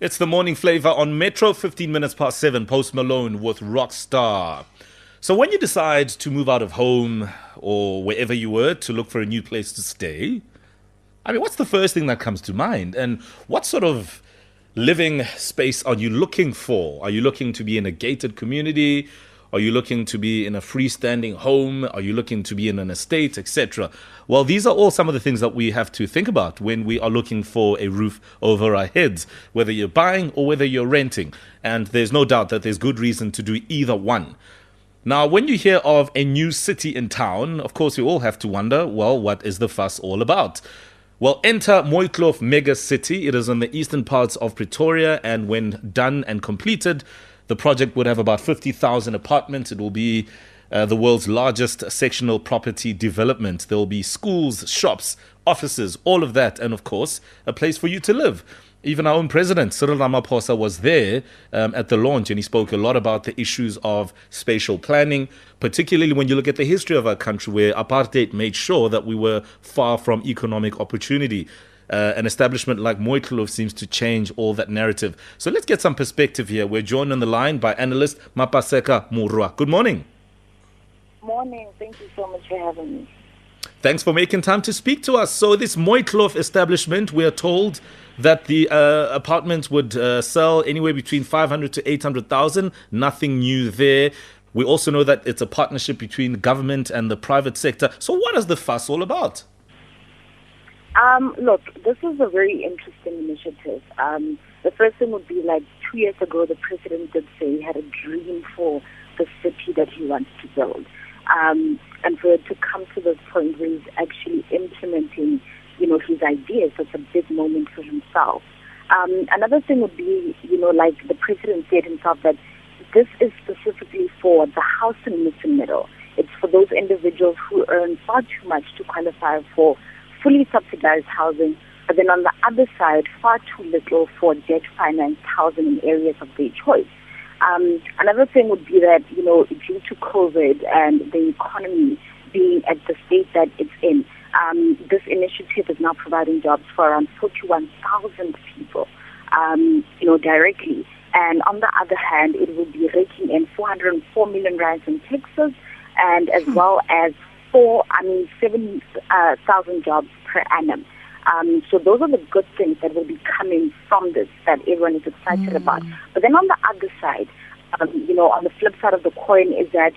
It's the morning flavor on Metro, 15 minutes past 7, Post Malone with Rockstar. So when you decide to move out of home or wherever you were to look for a new place to stay, I mean, what's the first thing that comes to mind? And what sort of living space are you looking for? Are you looking to be in a gated community? Are you looking to be in a freestanding home? Are you looking to be in an estate, etc.? Well, these are all some of the things that we have to think about when we are looking for a roof over our heads, whether you're buying or whether you're renting. And there's no doubt that there's good reason to do either one. Now, when you hear of a new city in town, of course, we all have to wonder, well, what is the fuss all about? Well, enter Mooikloof Mega City. It is in the eastern parts of Pretoria, and when done and completed, the project would have about 50,000 apartments. It will be the world's largest sectional property development. There will be schools, shops, offices, all of that. And of course, a place for you to live. Even our own president, Cyril Ramaphosa, was there at the launch, and he spoke a lot about the issues of spatial planning, particularly when you look at the history of our country, where apartheid made sure that we were far from economic opportunity. An establishment like Mooikloof seems to change all that narrative. So let's get some perspective here. We're joined on the line by analyst Mapaseka Muroa. Good morning. Morning. Thank you so much for having me. Thanks for making time to speak to us. So this Mooikloof establishment, we are told that the apartments would sell anywhere between 500 to 800,000. Nothing new there. We also know that it's a partnership between the government and the private sector. So what is the fuss all about? Look, this is a very interesting initiative. The first thing would be, like, 2 years ago, the president did say he had a dream for the city that he wants to build. And for it to come to this point where he's actually implementing, you know, his ideas, that's a big moment for himself. Another thing would be, you know, like the president said himself, that this is specifically for the house in the middle. It's for those individuals who earn far too much to qualify for fully subsidized housing, but then on the other side, far too little for debt-financed housing in areas of their choice. Another thing would be that, you know, due to COVID and the economy being at the state that it's in, this initiative is now providing jobs for around 41,000 people, you know, directly. And on the other hand, it will be raking in 404 million rand in taxes, and as well as 7,000 jobs per annum. So those are the good things that will be coming from this that everyone is excited about. But then on the other side, you know, on the flip side of the coin is that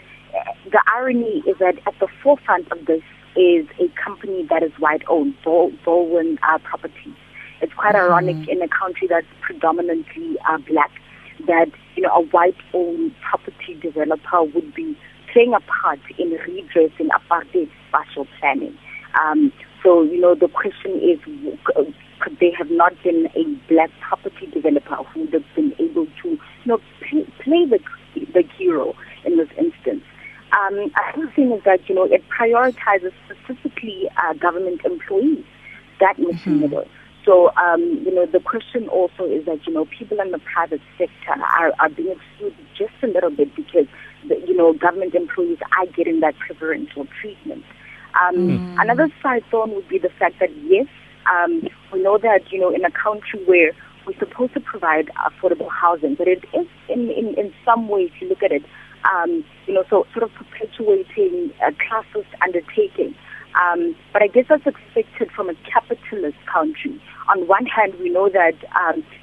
the irony is that at the forefront of this is a company that is white-owned, Bowen Properties. It's quite ironic in a country that's predominantly black that, you know, a white-owned property developer would be playing a part in redressing apartheid spatial planning. So, you know, the question is, could they have not been a black property developer who would have been able to, you know, play the hero in this instance? Another thing is that, you know, it prioritizes specifically government employees, that material. So, you know, the question also is that, you know, people in the private sector are being excluded just a little bit because, you know, government employees are getting that preferential treatment. Another side thorn would be the fact that, yes, we know that, you know, in a country where we're supposed to provide affordable housing, but it is in some way, if you look at it, you know, so sort of perpetuating a classist undertaking. But I guess that's expected from a capitalist country. On one hand, we know that,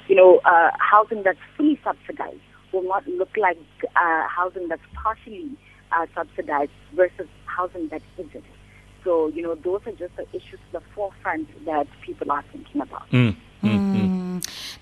you know, housing that's fully subsidized will not look like housing that's partially subsidized versus housing that isn't. So, you know, those are just the issues, the forefront that people are thinking about.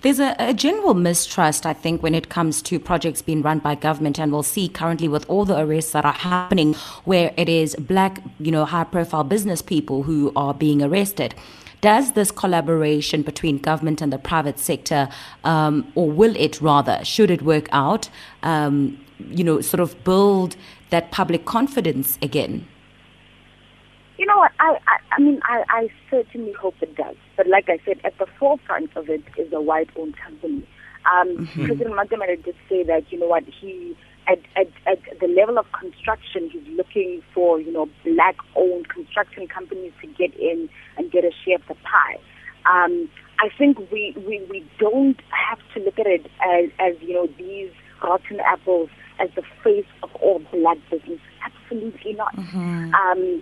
There's a general mistrust, I think, when it comes to projects being run by government, and we'll see currently with all the arrests that are happening where it is black, you know, high-profile business people who are being arrested. Does this collaboration between government and the private sector, or will it rather, should it work out, you know, sort of build that public confidence again? You know what, I mean, I certainly hope it does. But like I said, at the forefront of it is a white-owned company. President Montgomery did say that, you know what, he, at the level of construction, he's looking for, you know, black-owned construction companies to get in and get a share of the pie. I think we don't have to look marketed as you know, these rotten apples as the face of all black business. Absolutely not. Mm-hmm.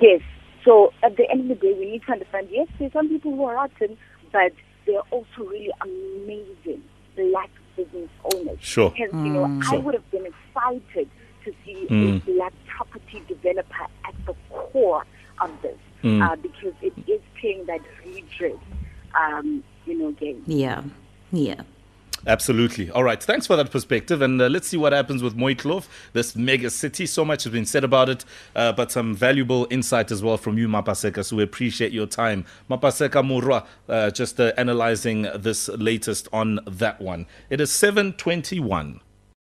Yes. So at the end of the day, we need to understand, yes, there's some people who are rotten, but they're also really amazing black business owners. Sure. Because, you know, I would have been excited to see a black property developer at the core of this, because it is paying that redress, you know, game. Yeah, yeah. Absolutely. All right. Thanks for that perspective. And let's see what happens with Mooikloof, this mega city. So much has been said about it, but some valuable insight as well from you, Mapaseka. So we appreciate your time. Mapaseka Muroa, just analyzing this latest on that one. It is 7:21.